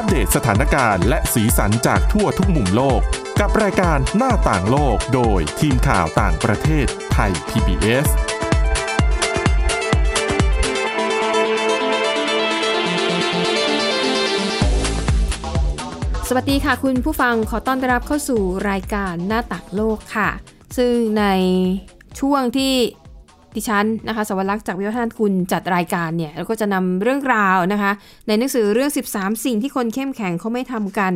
อัปเดตสถานการณ์และสีสันจากทั่วทุกมุมโลกกับรายการหน้าต่างโลกโดยทีมข่าวต่างประเทศไทย PBSสวัสดีค่ะคุณผู้ฟังขอต้อนรับเข้าสู่รายการหน้าต่างโลกค่ะซึ่งในช่วงที่ดิฉันนะคะสวรักษ์จากวิวัฒนคุณจัดรายการเนี่ยเราก็จะนำเรื่องราวนะคะในหนังสือเรื่อง13สิ่งที่คนเข้มแข็งเขาไม่ทำกัน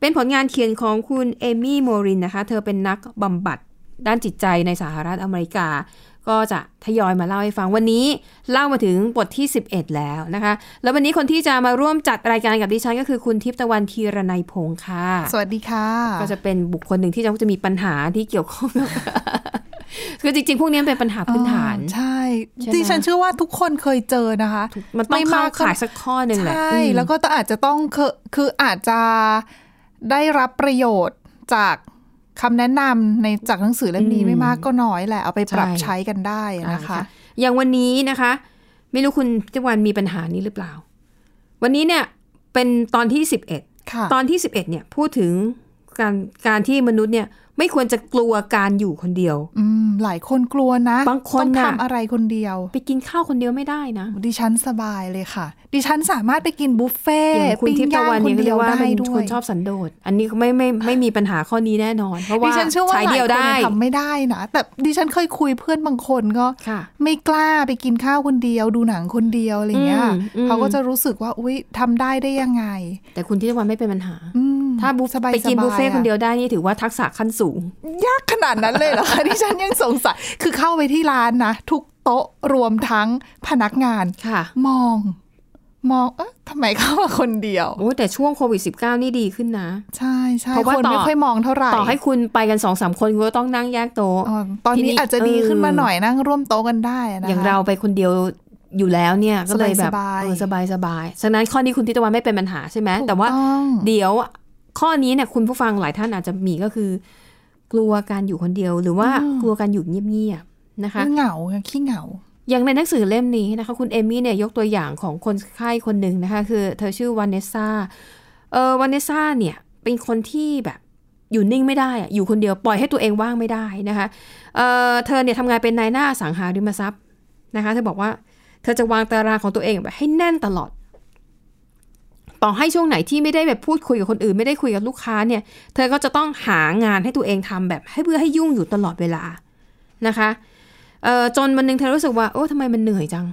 เป็นผลงานเขียนของคุณเอมี่โมรินนะคะเธอเป็นนักบำบัดด้านจิตใจในสหรัฐอเมริกาก็จะทยอยมาเล่าให้ฟังวันนี้เล่ามาถึงบทที่11แล้วนะคะแล้ววันนี้คนที่จะมาร่วมจัดรายการกับดิฉันก็คือคุณทิพย์ตะวันธีรนัยพงษ์ค่ะสวัสดีค่ะก็จะเป็นบุคคลหนึ่งที่จะมีปัญหาที่เกี่ยวข้องกับ คือจริงๆพวกนี้เป็นปัญหาพื้นฐานใช่ดิฉันเชื่อว่าทุกคนเคยเจอนะคะมันต้องเข้าข่ายสักข้อหนึ่งแหละใช่แล้วก็อาจจะต้องคืออาจจะได้รับประโยชน์จากคำแนะนำในจากหนังสือเล่มนี้ไม่มากก็น้อยแหละเอาไปปรับใช้กันได้นะคะอย่างวันนี้นะคะไม่รู้คุณทิพวรรณมีปัญหานี้หรือเปล่าวันนี้เนี่ยเป็นตอนที่11ตอนที่11เนี่ยพูดถึงการที่มนุษย์เนี่ยไม่ควรจะกลัวการอยู่คนเดียวหลายคนกลัวนะบางคนต้องทำอะไรคนเดียวไปกินข้าวคนเดียวไม่ได้นะดิฉันสบายเลยค่ะดิฉันสามารถไปกินบุฟเฟ่ปิ้งย่างคนเดียวได้ด้วยคนชอบสันโดษอันนี้ไม่มีปัญหาข้อนี้แน่นอนเพราะว่าชายเดียวได้ทำไม่ได้นะแต่ดิฉันเคยคุยเพื่อนบางคนก็ไม่กล้าไปกินข้าวคนเดียวดูหนังคนเดียวอะไรเงี้ยเขาก็จะรู้สึกว่าอุ๊ยทำได้ยังไงแต่คุณที่วันไม่เป็นปัญหาถ้าไปกินบุฟเฟ่คนเดียวได้นี่ถือว่าทักษะขั้นสูงยากขนาดนั้นเลยเหรอคะที่ฉันยังสงสัยคือเข้าไปที่ร้านนะทุกโต๊ะรวมทั้งพนักงานค่ะมองทำไมเข้ามาคนเดียวโอ้แต่ช่วงโควิด-19 นี่ดีขึ้นนะใช่ๆเพราะว่าคนไม่ค่อยมองเท่าไหร่ต่อให้คุณไปกัน 2-3 คนคุณก็ต้องนั่งแยกโต๊ะตอนนี้อาจจะดีขึ้นมาหน่อยนั่งร่วมโต๊ะกันได้นะคะอย่างเราไปคนเดียวอยู่แล้วเนี่ยก็เลยแบบสบายๆฉะนั้นข้อนี้คุณทิตวรรณไม่เป็นปัญหาใช่ไหมแต่ว่าเดี๋ยวข้อนี้เนี่ยคุณผู้ฟังหลายท่านอาจจะมีก็คือกลัวการอยู่คนเดียวหรือว่ากลัวการอยู่เงียบๆนะคะเหงาขี้เหงาอย่างในหนังสือเล่มนี้นะคะคุณเอมี่เนี่ยยกตัวอย่างของคนไข้คนหนึ่งนะคะคือเธอชื่อวานเนสซ่าวานเนสซ่าเนี่ยเป็นคนที่แบบอยู่นิ่งไม่ได้อยู่คนเดียวปล่อยให้ตัวเองว่างไม่ได้นะคะเธอเนี่ยทำงานเป็นนายหน้าอสังหาริมทรัพย์นะคะเธอบอกว่าเธอจะวางตารางของตัวเองแบบให้แน่นตลอดต่อให้ช่วงไหนที่ไม่ได้แบบพูดคุยกับคนอื่นไม่ได้คุยกับลูกค้าเนี่ยเธอก็จะต้องหางานให้ตัวเองทำแบบให้เพื่อให้ยุ่งอยู่ตลอดเวลานะคะจนวันนึงเธอรู้สึกว่าโอ้ทำไมมันเหนื่อยจัง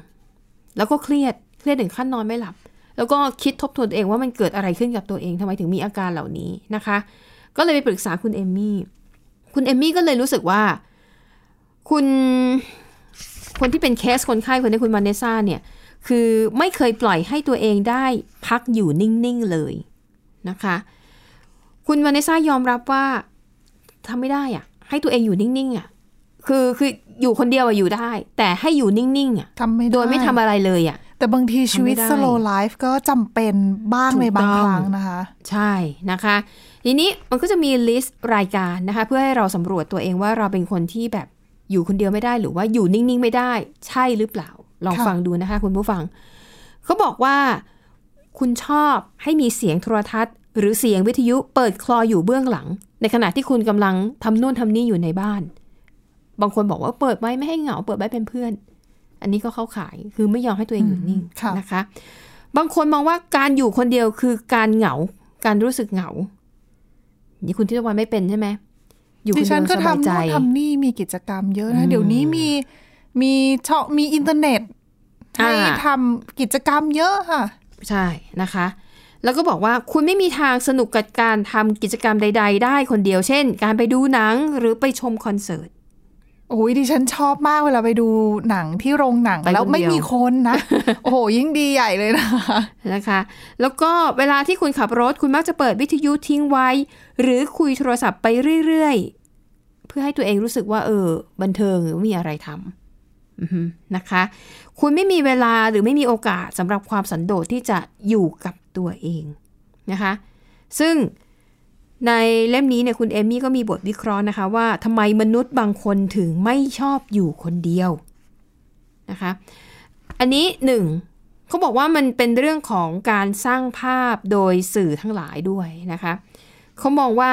แล้วก็เครียดถึงขั้นนอนไม่หลับแล้วก็คิดทบทวนตัวเองว่ามันเกิดอะไรขึ้นกับตัวเองทำไมถึงมีอาการเหล่านี้นะคะก็เลยไปปรึกษาคุณเอมี่ก็เลยรู้สึกว่าคุณคนที่เป็นเคสคนไข้คนนี้คุณวานเนสซ่าเนี่ยคือไม่เคยปล่อยให้ตัวเองได้พักอยู่นิ่งๆเลยนะคะคุณวานเนสซ่ายอมรับว่าทำไม่ได้อ่ะให้ตัวเองอยู่นิ่งๆอ่ะคืออยู่คนเดียวอ่ะอยู่ได้แต่ให้อยู่นิ่งๆอ่ะทำไม่ได้โดยไม่ทำอะไรเลยอ่ะแต่บางทีชีวิต slow life ก็จำเป็นบ้างในบางครั้งนะคะใช่นะคะทีนี้มันก็จะมีลิสต์รายการนะคะเพื่อให้เราสำรวจตัวเองว่าเราเป็นคนที่แบบอยู่คนเดียวไม่ได้หรือว่าอยู่นิ่งๆไม่ได้ใช่หรือเปล่าลองฟังดูนะคะคุณผู้ฟังเขาบอกว่าคุณชอบให้มีเสียงโทรทัศน์หรือเสียงวิทยุเปิดคลออยู่เบื้องหลังในขณะที่คุณกำลังทำนู่นทำนี่อยู่ในบ้านบางคนบอกว่าเปิดไว้ไม่ให้เหงาเปิดไว้เป็นเพื่อนอันนี้ก็เข้าข่ายคือไม่ยอมให้ตัวเองอยู่นิ่งนะคะบางคนมองว่าการอยู่คนเดียวคือการเหงาการรู้สึกเหงานี่คุณทิตวรรณไม่เป็นใช่ไหมอยู่คนเดียวสบายใจดิฉันก็ทำนี่มีกิจกรรมเยอะนะเดี๋ยวนี้มีช่องมีอินเทอร์เน็ตให้ทำกิจกรรมเยอะค่ะใช่นะคะแล้วก็บอกว่าคุณไม่มีทางสนุกกับการทำกิจกรรมใดๆได้คนเดียวเช่นการไปดูหนังหรือไปชมคอนเสิร์ตโอ้ยดิฉันชอบมากเวลาไปดูหนังที่โรงหนังแล้วไม่มีคนนะ โอ้โหยิ่งดีใหญ่เลยนะคะแล้วก็เวลาที่คุณขับรถคุณมักจะเปิดวิทยุทิ้งไว้หรือคุยโทรศัพท์ไปเรื่อยๆเพื่อให้ตัวเองรู้สึกว่าบันเทิงหรือมีอะไรทำนะคะคุณไม่มีเวลาหรือไม่มีโอกาสสำหรับความสันโดษที่จะอยู่กับตัวเองนะคะซึ่งในเล่มนี้เนี่ยคุณเอมี่ก็มีบทวิเคราะห์นะคะว่าทำไมมนุษย์บางคนถึงไม่ชอบอยู่คนเดียวนะคะอันนี้หนึ่ง เขาบอกว่ามันเป็นเรื่องของการสร้างภาพโดยสื่อทั้งหลายด้วยนะคะเขามองว่า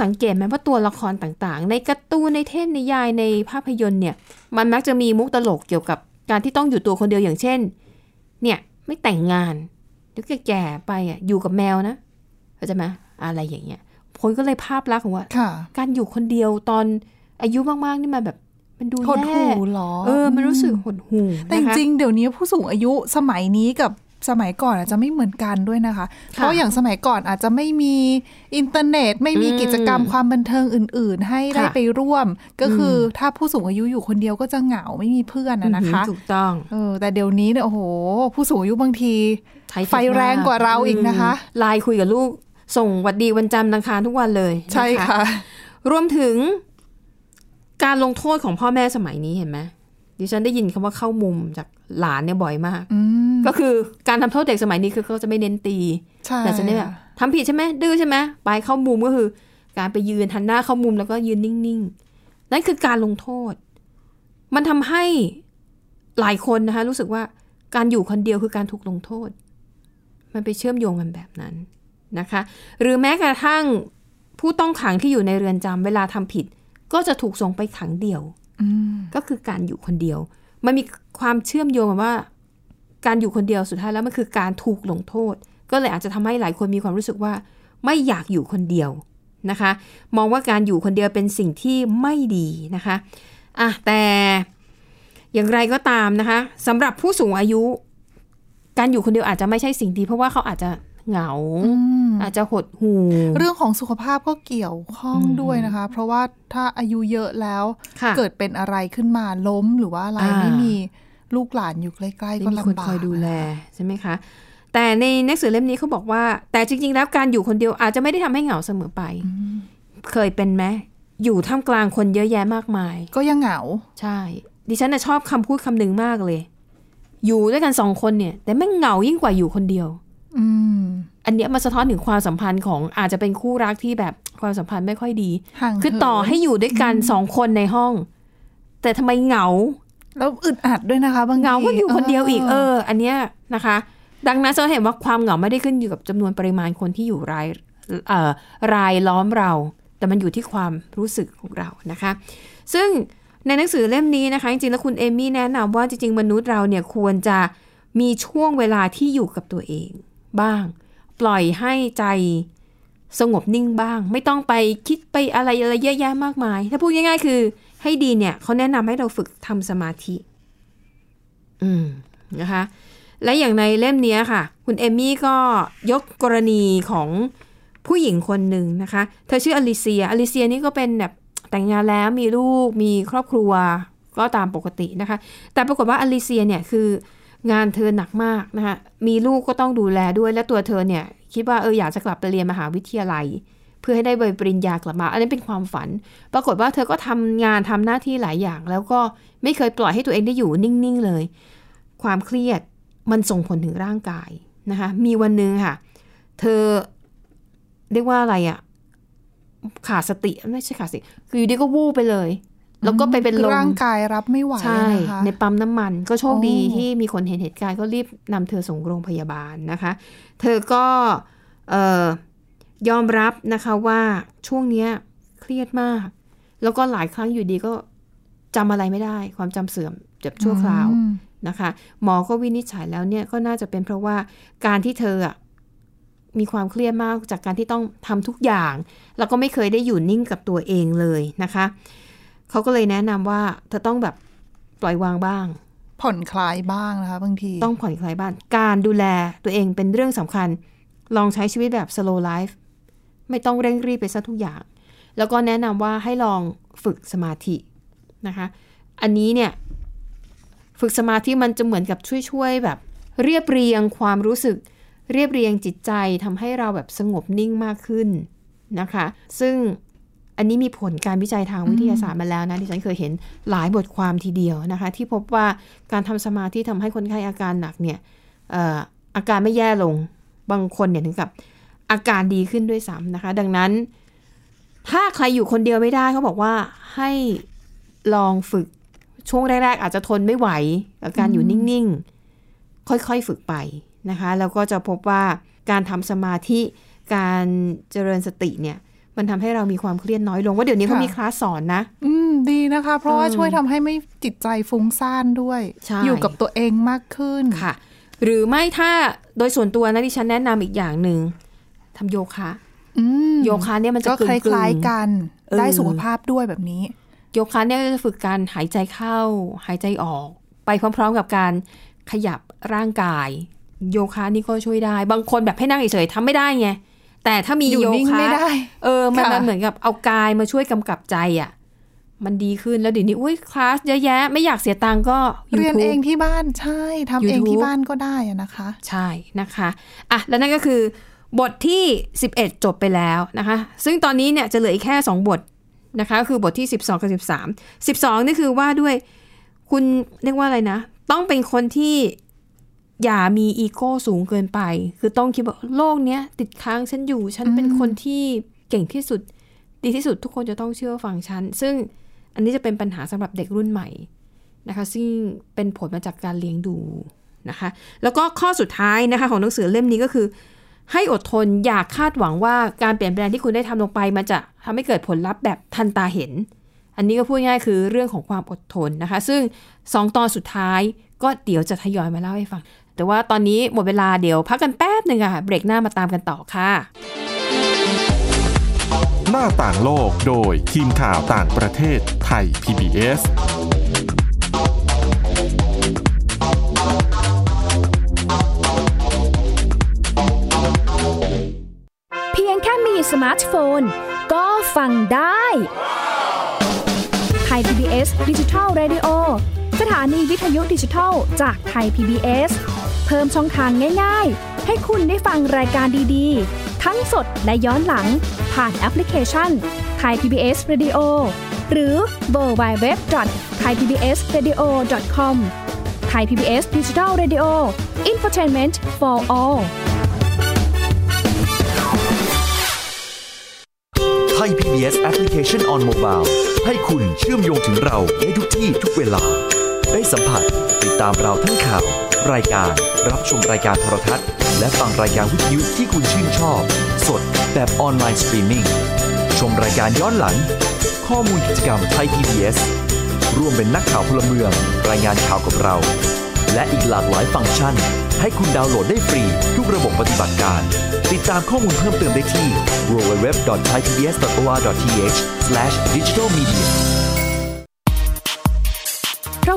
สังเกตไหมว่าตัวละครต่างๆในการ์ตูนในเทพนิยายในภาพยนตร์เนี่ยมันมักจะมีมุกตลกเกี่ยวกับการที่ต้องอยู่ตัวคนเดียวอย่างเช่นเนี่ยไม่แต่งงานแล้วแก่ไปอ่ะอยู่กับแมวนะเข้าใจไหมอะไรอย่างเงี้ยคนก็เลยภาพลักษณ์ของว่าการอยู่คนเดียวตอนอายุมากๆนี่มาแบบมันดูแย่หดหูหรอมันรู้สึกหดหูแต่จริงๆเดี๋ยวนี้ผู้สูงอายุสมัยนี้กับสมัยก่อนอาจจะไม่เหมือนกันด้วยนะคะเพราะอย่างสมัยก่อนอาจจะไม่มีอินเทอร์เน็ตไม่มีกิจกรรมความบันเทิงอื่นๆให้ได้ไปร่วมก็คือถ้าผู้สูงอายุอยู่คนเดียวก็จะเหงาไม่มีเพื่อนนะคะถูกต้องแต่เดี๋ยวนี้เนี่ยโอ้โหผู้สูงอายุบางทีไฟแรงกว่าเราอีกนะคะไลน์คุยกับลูกส่งหวัดดีวันจันทร์อังคารทุกวันเลยใช่ค่ะรวมถึงการลงโทษของพ่อแม่สมัยนี้เห็นไหมดิฉันได้ยินคำว่าเข้ามุมจากหลานเนี่ยบ่อยมากก็คือการทำโทษเด็กสมัยนี้คือเขาจะไม่เน้นตีแต่จะเนี่ยแบบทำผิดใช่ไหมดื้อใช่ไหมไปเข้ามุมก็คือการไปยืนหันหน้าเข้ามุมแล้วก็ยืนนิ่งๆนั่นคือการลงโทษมันทำให้หลายคนนะคะรู้สึกว่าการอยู่คนเดียวคือการถูกลงโทษมันไปเชื่อมโยงกันแบบนั้นนะคะหรือแม้กระทั่งผู้ต้องขังที่อยู่ในเรือนจำเวลาทำผิดก็จะถูกส่งไปขังเดี่ยวก็คือการอยู่คนเดียวมันมีความเชื่อมโยงกันว่าการอยู่คนเดียวสุดท้ายแล้วมันคือการถูกลงโทษก็เลยอาจจะทำให้หลายคนมีความรู้สึกว่าไม่อยากอยู่คนเดียวนะคะมองว่าการอยู่คนเดียวเป็นสิ่งที่ไม่ดีนะคะอ่ะแต่อย่างไรก็ตามนะคะสำหรับผู้สูงอายุการอยู่คนเดียวอาจจะไม่ใช่สิ่งดีเพราะว่าเขาอาจจะเหงาอาจจะหดหู่เรื่องของสุขภาพก็เกี่ยวข้องด้วยนะคะเพราะว่าถ้าอายุเยอะแล้วเกิดเป็นอะไรขึ้นมาล้มหรือว่าอะไรไม่มีลูกหลานอยู่ใกล้ๆก็ลำบากมีคนคอยดูแลใช่ไหมคะแต่ในหนังสือเล่มนี้เขาบอกว่าแต่จริงๆแล้วการอยู่คนเดียวอาจจะไม่ได้ทำให้เหงาเสมอไปเคยเป็นไหมอยู่ท่ามกลางคนเยอะแยะมากมายก็ยังเหงาใช่ดิฉันน่ะชอบคำพูดคำหนึ่งมากเลยอยู่ด้วยกันสองคนเนี่ยแต่ไม่เหงายิ่งกว่าอยู่คนเดียวอันเนี้ยมาสะท้อนถึงความสัมพันธ์ของอาจจะเป็นคู่รักที่แบบความสัมพันธ์ไม่ค่อยดีคือต่อให้อยู่ด้วยกันสองคนในห้องแต่ทำไมเหงาแล้วอึดอัดด้วยนะคะบางทีเหงาก็อยู่คนเดียวอีกอันเนี้ยนะคะดังนั้นจะเห็นว่าความเหงาไม่ได้ขึ้นอยู่กับจำนวนปริมาณคนที่อยู่รายล้อมเราแต่มันอยู่ที่ความรู้สึกของเรานะคะซึ่งในหนังสือเล่มนี้นะคะจริงๆแล้วคุณเอมี่แนะนำว่าจริงๆมนุษย์เราเนี่ยควรจะมีช่วงเวลาที่อยู่กับตัวเองบ้างปล่อยให้ใจสงบนิ่งบ้างไม่ต้องไปคิดไปอะไรเยอะแยะมากมายถ้าพูดง่ายๆคือให้ดีเนี่ยเขาแนะนำให้เราฝึกทำสมาธินะคะและอย่างในเล่มนี้ค่ะคุณเอมี่ก็ยกกรณีของผู้หญิงคนหนึ่งนะคะเธอชื่ออลิเซียนี่ก็เป็นแบบแต่งงานแล้วมีลูกมีครอบครัวก็ตามปกตินะคะแต่ปรากฏว่าอลิเซียเนี่ยคืองานเธอหนักมากนะคะมีลูกก็ต้องดูแลด้วยและตัวเธอเนี่ยคิดว่าอยากจะกลับไปเรียนมหาวิทยาลัยเพื่อให้ได้ใบปริญญากลับมาอันนี้เป็นความฝันปรากฏว่าเธอก็ทำงานทำหน้าที่หลายอย่างแล้วก็ไม่เคยปล่อยให้ตัวเองได้อยู่นิ่งๆเลยความเครียดมันส่งผลถึงร่างกายนะคะมีวันนึงค่ะเธอเรียกว่าอะไรอ่ะขาดสติไม่ใช่ขาดสติคืออยู่ดีก็วูบไปเลยแล้วก็ไปเป็นลมร่างกายรับไม่ไหวใช่ในปั๊มน้ำมันก็โชคดีที่มีคนเห็นเหตุการณ์ก็รีบนำเธอส่งโรงพยาบาลนะคะเธอก็ยอมรับนะคะว่าช่วงนี้เครียดมากแล้วก็หลายครั้งอยู่ดีก็จำอะไรไม่ได้ความจำเสื่อมเจ็บชั่วคราวนะคะหมอก็วินิจฉัยแล้วเนี่ยก็น่าจะเป็นเพราะว่าการที่เธอมีความเครียดมากจากการที่ต้องทำทุกอย่างแล้วก็ไม่เคยได้อยู่นิ่งกับตัวเองเลยนะคะเขาก็เลยแนะนำว่าเธอต้องแบบปล่อยวางบ้างผ่อนคลายบ้างนะคะบางทีต้องผ่อนคลายบ้างการดูแลตัวเองเป็นเรื่องสำคัญลองใช้ชีวิตแบบ slow life ไม่ต้องเร่งรีบไปซะทุกอย่างแล้วก็แนะนำว่าให้ลองฝึกสมาธินะคะอันนี้เนี่ยฝึกสมาธิมันจะเหมือนกับช่วยแบบเรียบเรียงความรู้สึกเรียบเรียงจิตใจทำให้เราแบบสงบนิ่งมากขึ้นนะคะซึ่งอันนี้มีผลการวิจัยทางวิทยาศาสตร์มาแล้วนะที่ฉันเคยเห็นหลายบทความทีเดียวนะคะที่พบว่าการทำสมาธิทำให้คนไข้อาการหนักเนี่ยอาการไม่แย่ลงบางคนเนี่ยถึงกับอาการดีขึ้นด้วยซ้ำนะคะดังนั้นถ้าใครอยู่คนเดียวไม่ได้เขาบอกว่าให้ลองฝึกช่วงแรกๆอาจจะทนไม่ไหวกับการอยู่นิ่งๆ ค่อยๆฝึกไปนะคะแล้วก็จะพบว่าการทำสมาธิการเจริญสติเนี่ยมันทำให้เรามีความเครียดน้อยลงว่าเดี๋ยวนี้เขามีคลาสสอนนะดีนะคะเพราะว่าช่วยทำให้ไม่จิตใจฟุ้งซ่านด้วยอยู่กับตัวเองมากขึ้นค่ะหรือไม่ถ้าโดยส่วนตัวนะดิฉันแนะนำอีกอย่างหนึ่งทำโยคะโยคะเนี่ยมันจะคล้ายๆกันได้สุขภาพด้วยแบบนี้โยคะเนี่ยจะฝึกการหายใจเข้าหายใจออกไปพร้อมๆกับการขยับร่างกายโยคะนี่ก็ช่วยได้บางคนแบบให้นั่งเฉยๆทำไม่ได้ไงแต่ถ้ามีโยคะมันเหมือนกับเอากายมาช่วยกำกับใจอ่ะมันดีขึ้นแล้วเดี๋ยวนี้อุ้ยคลาสเยอะแยะไม่อยากเสียตังก็เรียนเองที่บ้านใช่ทำเองที่บ้านก็ได้นะคะใช่นะคะอ่ะแล้วนั่นก็คือบทที่11จบไปแล้วนะคะซึ่งตอนนี้เนี่ยจะเหลืออีกแค่2บทนะคะคือบทที่12กับ13 12นี่คือว่าด้วยคุณเรียกว่าอะไรนะต้องเป็นคนที่อย่ามีอีโก้สูงเกินไปคือต้องคิดว่าโลกเนี้ยติดค้างฉันอยู่ฉันเป็นคนที่เก่งที่สุดดีที่สุดทุกคนจะต้องเชื่อฟังฉันซึ่งอันนี้จะเป็นปัญหาสำหรับเด็กรุ่นใหม่นะคะซึ่งเป็นผลมาจากการเลี้ยงดูนะคะแล้วก็ข้อสุดท้ายนะคะของหนังสือเล่มนี้ก็คือให้อดทนอย่าคาดหวังว่าการเปลี่ยนแปลงที่คุณได้ทำลงไปมันจะทำให้เกิดผลลัพธ์แบบทันตาเห็นอันนี้ก็พูดง่ายคือเรื่องของความอดทนนะคะซึ่ง2ตอนสุดท้ายก็เดี๋ยวจะทยอยมาเล่าให้ฟังแต่ว่าตอนนี้หมดเวลาเดี๋ยวพักกันแป๊บนึงค่ะเบรกหน้ามาตามกันต่อค่ะหน้าต่างโลกโดยทีมข่าวต่างประเทศไทย PBSเพียงแค่มีสมาร์ทโฟนก็ฟังได้ไทย PBS Digital Radio สถานีวิทยุดิจิทัลจากไทย PBS เพิ่มช่องทางง่ายๆให้คุณได้ฟังรายการดีๆทั้งสดและย้อนหลังผ่านแอปพลิเคชันไทย PBS Radio หรือ www.thaipbsradio.com ไทย PBS Digital Radio Infotainment for all Thai PBS Application on Mobile ให้คุณเชื่อมโยงถึงเราได้ทุกที่ทุกเวลาได้สัมผัสติดตามเราทั้งข่าวรายการรับชมรายการโทรทัศน์และฟังรายการวิทยุที่คุณชื่นชอบสดแบบออนไลน์สตรีมมิ่งชมรายการย้อนหลังข้อมูลกิจกรรม Thai PBS ร่วมเป็นนักข่าวพลเมืองรายงานข่าวกับเราและอีกหลากหลายฟังก์ชันให้คุณดาวน์โหลดได้ฟรีทุกระบบปฏิบัติการติดตามข้อมูลเพิ่มเติมได้ที่ www.thaipbs.or.th/digitalmedia เพรา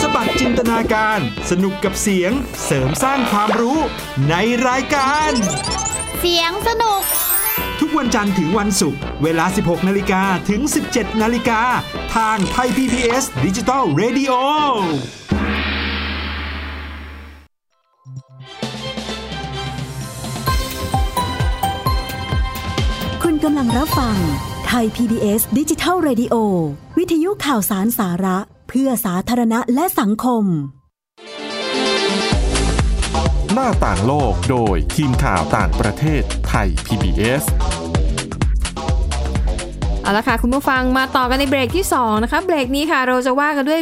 สบัดจินตนาการสนุกกับเสียงเสริมสร้างความรู้ในรายการเสียงสนุกทุกวันจันทร์ถึงวันศุกร์เวลา 16:00 น. ถึง 17:00 น. ทาง Thai PBS Digital Radio คุณกำลังรับฟัง Thai PBS Digital Radio วิทยุข่าวสารสาระเพื่อสาธารณะและสังคมหน้าต่างโลกโดยทีมข่าวต่างประเทศไทย PBS เอาละค่ะคุณผู้ฟังมาต่อกันในเบรกที่2นะคะเบรกนี้ค่ะเราจะว่ากันด้วย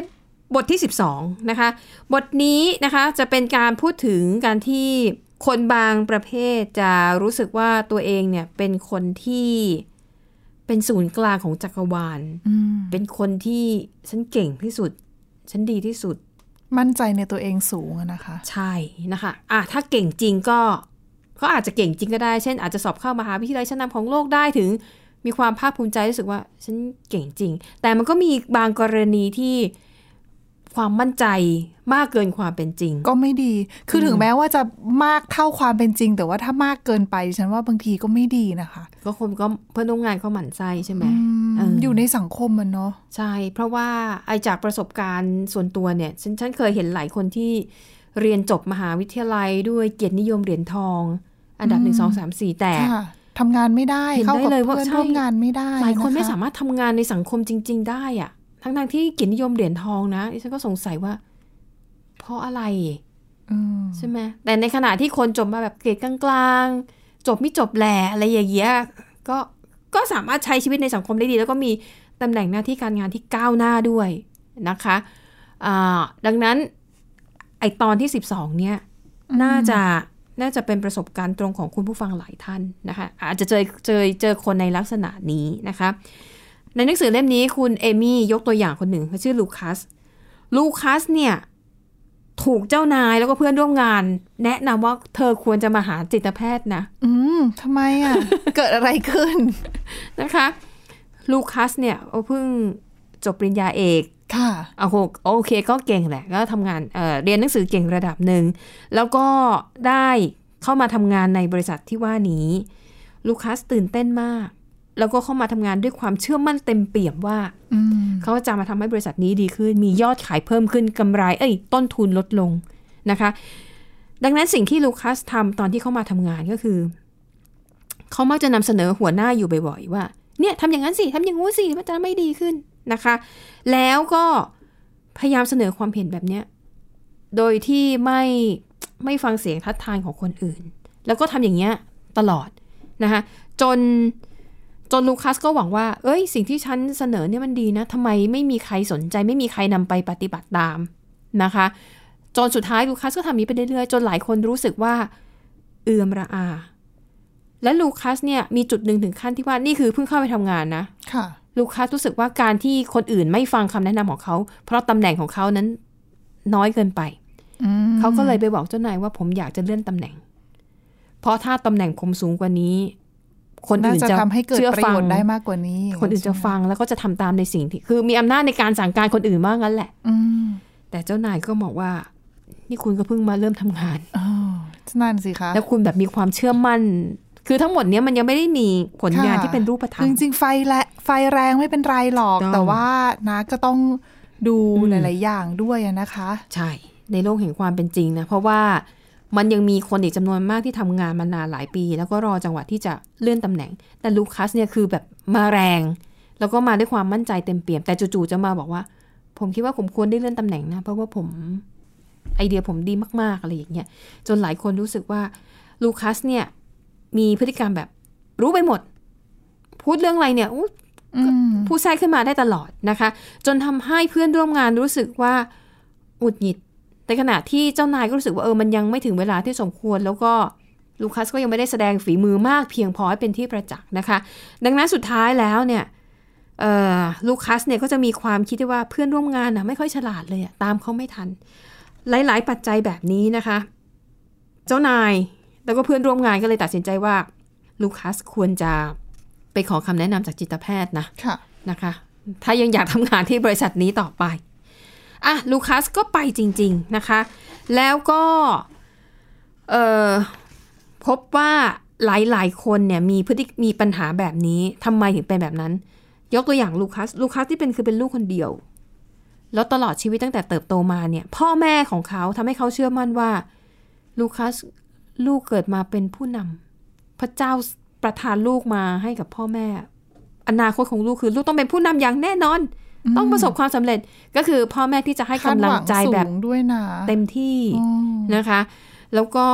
บทที่12นะคะบทนี้นะคะจะเป็นการพูดถึงการที่คนบางประเภทจะรู้สึกว่าตัวเองเนี่ยเป็นคนที่เป็นศูนย์กลางของจักรวาลเป็นคนที่ฉันเก่งที่สุดฉันดีที่สุดมั่นใจในตัวเองสูงนะคะใช่นะคะอ่ะถ้าเก่งจริงก็เขาอาจจะเก่งจริงก็ได้เช่นอาจจะสอบเข้ามหาวิทยาลัยชั้นนำของโลกได้ถึงมีความภาคภูมิใจรู้สึกว่าฉันเก่งจริงแต่มันก็มีบางกรณีที่ ความมั่นใจมากเกินความเป็นจริงก็ไม่ดีคือถึงแม้ว่าจะมากเท่าความเป็นจริงแต่ว่าถ้ามากเกินไปฉันว่าบางทีก็ไม่ดีนะคะก็คนก็เพื่อนร่วมงานเขาหมั่นไส้ใช่ไหม อยู่ในสังคมมันเนาะใช่เพราะว่าไอ้จากประสบการณ์ส่วนตัวเนี่ยฉันเคยเห็นหลายคนที่เรียนจบมหาวิทยาลัยด้วยเกียรตินิยมเหรียญทองอันดับ 1 2 3 4แต่ทำงานไม่ได้เข้ากับเพื่อนร่วมงานไม่ได้หลายคนไม่สามารถทำงานในสังคมจริงๆได้อะทั้งที่เกียรตินิยมเหรียญทองนะฉันก็สงสัยว่าเพราะอะไรใช่ไหมแต่ในขณะที่คนจบมาแบบเกรดกลางๆจบไม่จบแหล่อะไรอย่างเงี้ยก็สามารถใช้ชีวิตในสังคมได้ดีแล้วก็มีตำแหน่งหน้าที่การงานที่ก้าวหน้าด้วยนะคะดังนั้นไอตอนที่12เนี่ยน่าจะเป็นประสบการณ์ตรงของคุณผู้ฟังหลายท่านนะคะอาจจะเจอคนในลักษณะนี้นะคะในหนังสือเล่มนี้คุณเอมี่ยกตัวอย่างคนหนึ่งเขาชื่อลูคัสเนี่ยถูกเจ้านายแล้วก็เพื่อนร่วมงานแนะนำว่าเธอควรจะมาหาจิตแพทย์นะทำไมอ่ะ เกิดอะไรขึ้น นะคะลูคัสเนี่ยเพิ่งจบปริญญาเอกค่ะโอเคก็เก่งแหละก็ทำงานเรียนหนังสือเก่งระดับหนึ่งแล้วก็ได้เข้ามาทำงานในบริษัทที่ว่านี้ลูคัสตื่นเต้นมากแล้วก็เข้ามาทำงานด้วยความเชื่อมั่นเต็มเปี่ยมว่าเขาจะมาทำให้บริษัทนี้ดีขึ้นมียอดขายเพิ่มขึ้นกำไรต้นทุนลดลงนะคะดังนั้นสิ่งที่ลูคัสทำตอนที่เข้ามาทำงานก็คือเขามักจะนำเสนอหัวหน้าอยู่บ่อยๆว่าเนี่ยทำอย่างนั้นสิทำอย่างงู้นสิมันจะไม่ดีขึ้นนะคะแล้วก็พยายามเสนอความเห็นแบบเนี้ยโดยที่ไม่ฟังเสียงทัดทานของคนอื่นแล้วก็ทำอย่างเงี้ยตลอดนะคะจนลูคัสก็หวังว่าสิ่งที่ฉันเสนอเนี่ยมันดีนะทำไมไม่มีใครสนใจไม่มีใครนำไปปฏิบัติตามนะคะจนสุดท้ายลูคัสก็ทำนี้ไปเรื่อยๆจนหลายคนรู้สึกว่าเอื่อมระอาและลูคัสเนี่ยมีจุดหนึ่งถึงขั้นที่ว่านี่คือเพิ่งเข้าไปทำงานนะค่ะลูคัสรู้สึกว่าการที่คนอื่นไม่ฟังคำแนะนำของเขาเพราะตำแหน่งของเขานั้นน้อยเกินไปเขาก็เลยไปบอกเจ้านายว่าผมอยากจะเลื่อนตำแหน่งเพราะถ้าตำแหน่งผมสูงกว่านี้คนอื่นจะทำให้เกิดประโยชน์ได้มากกว่านี้คนอื่นจะฟังแล้วก็จะทำตามในสิ่งที่คือมีอำนาจในการสั่งการคนอื่นมากงั้นแหละแต่เจ้านายก็บอกว่านี่คุณก็เพิ่งมาเริ่มทำงานนั่นสิคะแล้วคุณแบบมีความเชื่อมั่นคือทั้งหมดนี้มันยังไม่ได้มีผลงานที่เป็นรูปธรรมจริงๆไฟแรงไม่เป็นไรหรอกแต่ว่านะก็ต้องดูหลายๆอย่างด้วยนะคะใช่ในโลกแห่งความเป็นจริงนะเพราะว่ามันยังมีคนอีกจำนวนมากที่ทำงานมานานหลายปีแล้วก็รอจังหวะที่จะเลื่อนตำแหน่งแต่ลูคัสเนี่ยคือแบบมาแรงแล้วก็มาด้วยความมั่นใจเต็มเปี่ยมแต่จู่ๆจะมาบอกว่าผมคิดว่าผมควรได้เลื่อนตำแหน่งนะเพราะว่าผมไอเดียผมดีมากๆอะไรอย่างเงี้ยจนหลายคนรู้สึกว่าลูคัสเนี่ยมีพฤติกรรมแบบรู้ไปหมดพูดเรื่องอะไรเนี่ยพูดแทรกขึ้นมาได้ตลอดนะคะจนทำให้เพื่อนร่วมงานรู้สึกว่าหงุดหงิดในขณะที่เจ้านายก็รู้สึกว่ามันยังไม่ถึงเวลาที่สมควรแล้วก็ลูคัสก็ยังไม่ได้แสดงฝีมือมากเพียงพอให้เป็นที่ประจักษ์นะคะดังนั้นสุดท้ายแล้วเนี่ยลูคัสเนี่ยก็จะมีความคิดว่าเพื่อนร่วมงานนะไม่ค่อยฉลาดเลยตามเขาไม่ทันหลายๆปัจจัยแบบนี้นะคะเจ้านายแล้วก็เพื่อนร่วมงานก็เลยตัดสินใจว่าลูคัสควรจะไปขอคำแนะนำจากจิตแพทย์นะคะถ้ายังอยากทำงานที่บริษัทนี้ต่อไปลูคัสก็ไปจริงๆนะคะแล้วก็พบว่าหลายๆคนเนี่ยมีปัญหาแบบนี้ทำไมถึงเป็นแบบนั้นยกตัวอย่างลูคัสที่คือเป็นลูกคนเดียวแล้วตลอดชีวิตตั้งแต่เติบโตมาเนี่ยพ่อแม่ของเขาทำให้เขาเชื่อมั่นว่าลูคัสลูกเกิดมาเป็นผู้นำพระเจ้าประทานลูกมาให้กับพ่อแม่อนาคตของลูกคือลูกต้องเป็นผู้นำอย่างแน่นอนต้องประสบความสำเร็จก็คือพ่อแม่ที่จะให้กำลังใจแบบเต็มที่นะคะแล้วก็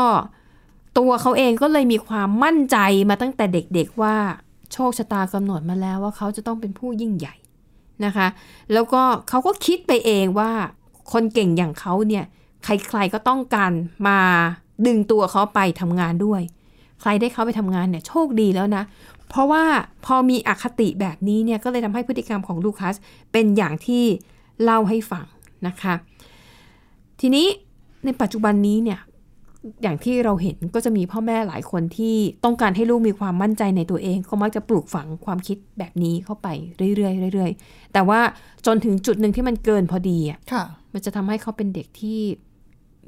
ตัวเขาเองก็เลยมีความมั่นใจมาตั้งแต่เด็กๆว่าโชคชะตากำหนดมาแล้วว่าเขาจะต้องเป็นผู้ยิ่งใหญ่นะคะแล้วก็เขาก็คิดไปเองว่าคนเก่งอย่างเขาเนี่ยใครๆก็ต้องการมาดึงตัวเขาไปทำงานด้วยใครได้เขาไปทำงานเนี่ยโชคดีแล้วนะเพราะว่าพอมีอคติแบบนี้เนี่ยก็เลยทำให้พฤติกรรมของลูคัสเป็นอย่างที่เล่าให้ฟังนะคะทีนี้ในปัจจุบันนี้เนี่ย อย่างที่เราเห็นก็จะมีพ่อแม่หลายคนที่ต้องการให้ลูกมีความมั่นใจในตัวเองก็มักจะปลูกฝังความคิดแบบนี้เข้าไปเรื่อยๆเรื่อยๆแต่ว่าจนถึงจุดหนึ่งที่มันเกินพอดีอ่ะมันจะทำให้เขาเป็นเด็กที่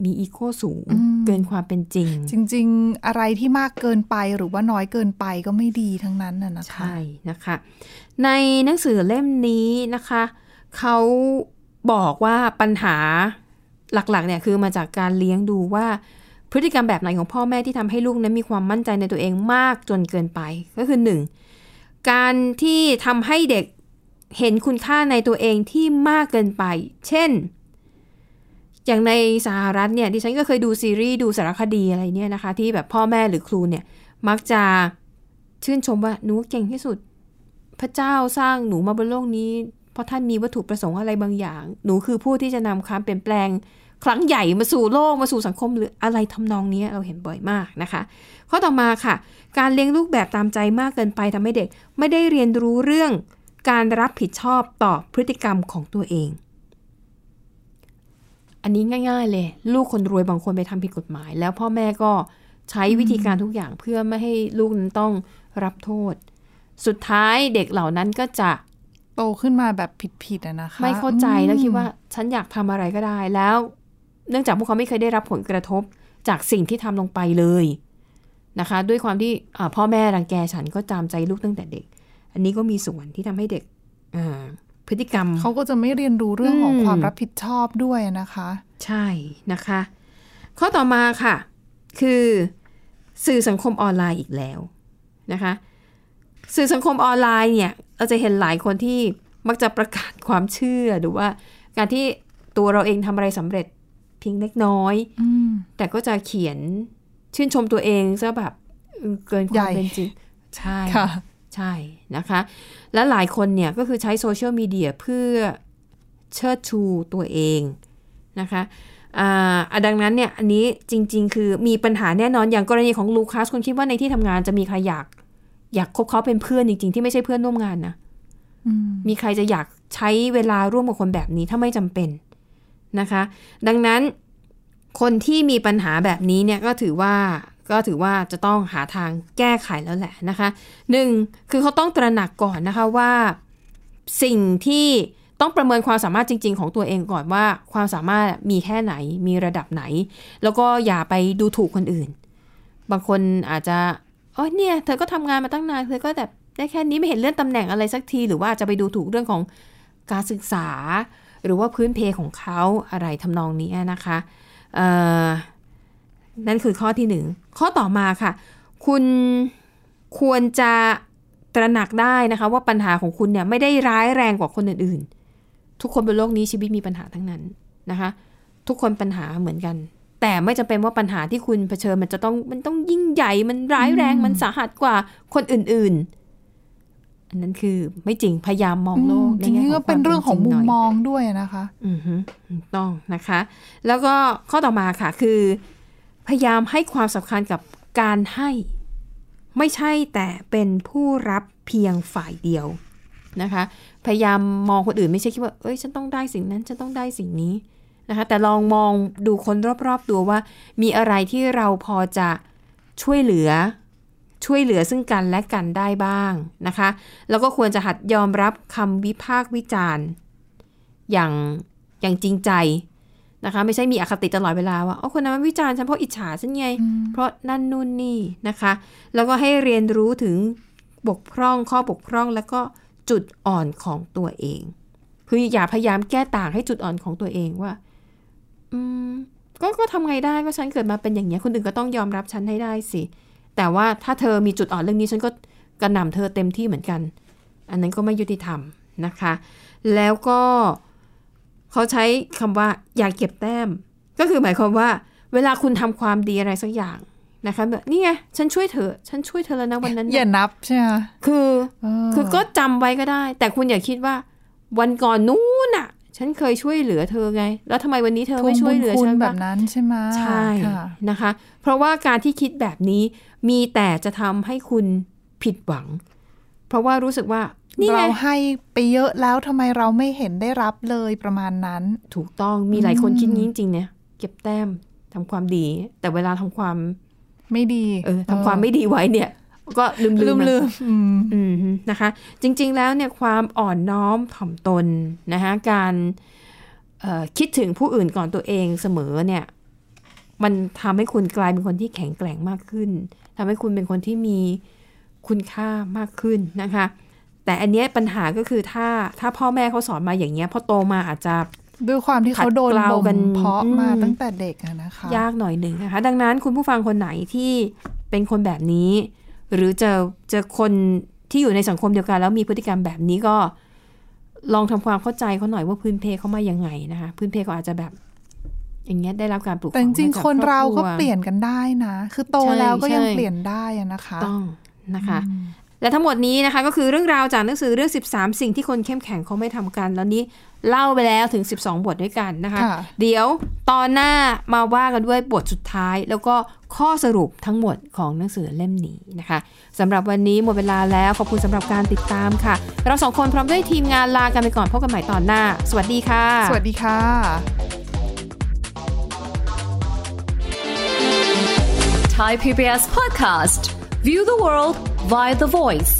มีอีโก้สูงเกินความเป็นจริงจริงๆอะไรที่มากเกินไปหรือว่าน้อยเกินไปก็ไม่ดีทั้งนั้นน่ะนะคะใช่นะคะในหนังสือเล่มนี้นะคะเขาบอกว่าปัญหาหลักๆเนี่ยคือมาจากการเลี้ยงดูว่าพฤติกรรมแบบไหนของพ่อแม่ที่ทำให้ลูกนั้นมีความมั่นใจในตัวเองมากจนเกินไปก็คือ 1. การที่ทำให้เด็กเห็นคุณค่าในตัวเองที่มากเกินไปเช่นอย่างในสหรัฐเนี่ยดิฉันก็เคยดูซีรีส์ดูสารคดีอะไรเนี่ยนะคะที่แบบพ่อแม่หรือครูเนี่ยมักจะชื่นชมว่าหนูเก่งที่สุดพระเจ้าสร้างหนูมาบนโลกนี้เพราะท่านมีวัตถุประสงค์อะไรบางอย่างหนูคือผู้ที่จะนำความเปลี่ยนแปลงครั้งใหญ่มาสู่โลกมาสู่สังคมหรืออะไรทำนองนี้เราเห็นบ่อยมากนะคะข้อต่อมาค่ะการเลี้ยงลูกแบบตามใจมากเกินไปทำให้เด็กไม่ได้เรียนรู้เรื่องการรับผิดชอบต่อพฤติกรรมของตัวเองอันนี้ง่ายๆเลยลูกคนรวยบางคนไปทำผิดกฎหมายแล้วพ่อแม่ก็ใช้วิธีการทุกอย่างเพื่อไม่ให้ลูกนั้นต้องรับโทษสุดท้ายเด็กเหล่านั้นก็จะโตขึ้นมาแบบผิดๆนะคะไม่เข้าใจแล้วคิดว่าฉันอยากทำอะไรก็ได้แล้วเนื่องจากพวกเขาไม่เคยได้รับผลกระทบจากสิ่งที่ทำลงไปเลยนะคะด้วยความที่พ่อแม่รังแกฉันก็ตามใจลูกตั้งแต่เด็กอันนี้ก็มีส่วนที่ทำให้เด็กพฤติกรรมเขาก็จะไม่เรียนรู้เรื่องของความรับผิดชอบด้วยนะคะใช่นะคะข้อต่อมาค่ะคือสื่อสังคมออนไลน์อีกแล้วนะคะสื่อสังคมออนไลน์เนี่ยเราจะเห็นหลายคนที่มักจะประกาศความเชื่อหรือว่าการที่ตัวเราเองทำอะไรสำเร็จเพียงเล็กน้อยแต่ก็จะเขียนชื่นชมตัวเองซะแบบเกินความเป็นจริงใช่ใช่นะคะและหลายคนเนี่ยก็คือใช้โซเชียลมีเดียเพื่อเชิดชูตัวเองนะคะดังนั้นเนี่ยอันนี้จริงๆคือมีปัญหาแน่นอนอย่างกรณีของลูคัสคุณคิดว่าในที่ทำงานจะมีใครอยากคบเขาเป็นเพื่อนจริงๆที่ไม่ใช่เพื่อนร่วมงานนะมีใครจะอยากใช้เวลาร่วมกับคนแบบนี้ถ้าไม่จำเป็นนะคะดังนั้นคนที่มีปัญหาแบบนี้เนี่ยก็ถือว่าจะต้องหาทางแก้ไขแล้วแหละนะคะ 1. คือเขาต้องตระหนักก่อนนะคะว่าสิ่งที่ต้องประเมินความสามารถจริงๆของตัวเองก่อนว่าความสามารถมีแค่ไหนมีระดับไหนแล้วก็อย่าไปดูถูกคนอื่นบางคนอาจจะอ๋อเนี่ยเธอก็ทำงานมาตั้งนานเธอก็แบบได้แค่นี้ไม่เห็นเลื่อนตำแหน่งอะไรสักทีหรือว่าจะไปดูถูกเรื่องของการศึกษาหรือว่าพื้นเพของเขาอะไรทำนองนี้นะคะนั่นคือข้อที่ 1ข้อต่อมาค่ะคุณควรจะตระหนักได้นะคะว่าปัญหาของคุณเนี่ยไม่ได้ร้ายแรงกว่าคนอื่นๆทุกคนบนโลกนี้ชีวิตมีปัญหาทั้งนั้นนะคะทุกคนปัญหาเหมือนกันแต่ไม่จำเป็นว่าปัญหาที่คุณเผชิญมันต้องยิ่งใหญ่มันร้ายแรงมันสาหัสกว่าคนอื่นๆอันนั้นคือไม่จริงพยายามมองโลกในแง่ของเป็นเรื่องของมุมมองด้วยนะคะอือฮึต้องนะคะแล้วก็ข้อต่อมาค่ะคือพยายามให้ความสำคัญกับการให้ไม่ใช่แต่เป็นผู้รับเพียงฝ่ายเดียวนะคะพยายามมองคนอื่นไม่ใช่คิดว่าเอ้ยฉันต้องได้สิ่งนั้นฉันต้องได้สิ่งนี้นะคะแต่ลองมองดูคนรอบๆตัวว่ามีอะไรที่เราพอจะช่วยเหลือซึ่งกันและกันได้บ้างนะคะแล้วก็ควรจะหัดยอมรับคำวิพากษ์วิจารณ์อย่างจริงใจนะคะไม่ใช่มีอคติตลอดเวลาว่าคนนั้นวิจารณ์ฉันเพราะอิจฉาฉันไงเพราะนั่นนู่นนี่นะคะแล้วก็ให้เรียนรู้ถึงบกพร่องข้อบกพร่องแล้วก็จุดอ่อนของตัวเองคืออย่าพยายามแก้ต่างให้จุดอ่อนของตัวเองว่าก็ทำไงได้ก็ฉันเกิดมาเป็นอย่างเงี้ยคนอื่นก็ต้องยอมรับฉันให้ได้สิแต่ว่าถ้าเธอมีจุดอ่อนเรื่องนี้ฉันก็กระหน่ำเธอเต็มที่เหมือนกันอันนั้นก็ไม่ยุติธรรมนะคะแล้วก็เขาใช้คำว่าอย่าเก็บแต้มก็คือหมายความว่าเวลาคุณทำความดีอะไรสักอย่างนะคะแบบนี่ไงฉันช่วยเธอแล้วนะวันนั้นอย่านับใช่ไหมคือก็จำไว้ก็ได้แต่คุณอย่าคิดว่าวันก่อนนู้นน่ะฉันเคยช่วยเหลือเธอไงแล้วทำไมวันนี้เธอไม่ช่วยเหลือฉันแบบนั้นใช่ไหมใช่นะคะเพราะว่าการที่คิดแบบนี้มีแต่จะทำให้คุณผิดหวังเพราะว่ารู้สึกว่าเราให้ไปเยอะแล้วทำไมเราไม่เห็นได้รับเลยประมาณนั้นถูกต้องมีหลายคนคิดงี้จริงๆเนี่ยเก็บแต้ม ทำความดีแต่เวลาทำความไม่ดีทำความไม่ดีไว้เนี่ยก็ลืมนะคะจริงๆแล้วเนี่ยความอ่อนน้อมถ่อมตนนะคะการคิดถึงผู้อื่นก่อนตัวเองเสมอเนี่ยมันทำให้คุณกลายเป็นคนที่แข็งแกร่งมากขึ้นทำให้คุณเป็นคนที่มีคุณค่ามากขึ้นนะคะแต่อันนี้ปัญหาก็คือถ้าพ่อแม่เขาสอนมาอย่างเงี้ยพอโตมาอาจจะด้วยความที่เขาโดนบ่มเพาะมาตั้งแต่เด็กนะคะยากหน่อยหนึ่งนะคะดังนั้นคุณผู้ฟังคนไหนที่เป็นคนแบบนี้หรือเจอคนที่อยู่ในสังคมเดียวกันแล้วมีพฤติกรรมแบบนี้ก็ลองทำความเข้าใจเขาหน่อยว่าพื้นเพเขามายังไงนะคะพื้นเพเขาอาจจะแบบอย่างเงี้ยได้รับการปลูกฝังแต่จริงๆคนเราก็เปลี่ยนกันได้นะคือโตแล้วก็ยังเปลี่ยนได้นะคะต้องนะคะและทั้งหมดนี้นะคะก็คือเรื่องราวจากหนังสือเรื่อง13สิ่งที่คนเข้มแข็งเขาไม่ทำกันแล้วนี้เล่าไปแล้วถึง12บทด้วยกันนะคะเดี๋ยวตอนหน้ามาว่ากันด้วยบทสุดท้ายแล้วก็ข้อสรุปทั้งหมดของหนังสือเล่มนี้นะคะสำหรับวันนี้หมดเวลาแล้วขอบคุณสำหรับการติดตามค่ะเรา2คนพร้อมด้วยทีมงานลากันไปก่อนพบกันใหม่ตอนหน้าสวัสดีค่ะสวัสดีค่ะThai PBS podcast. View the world via the voice.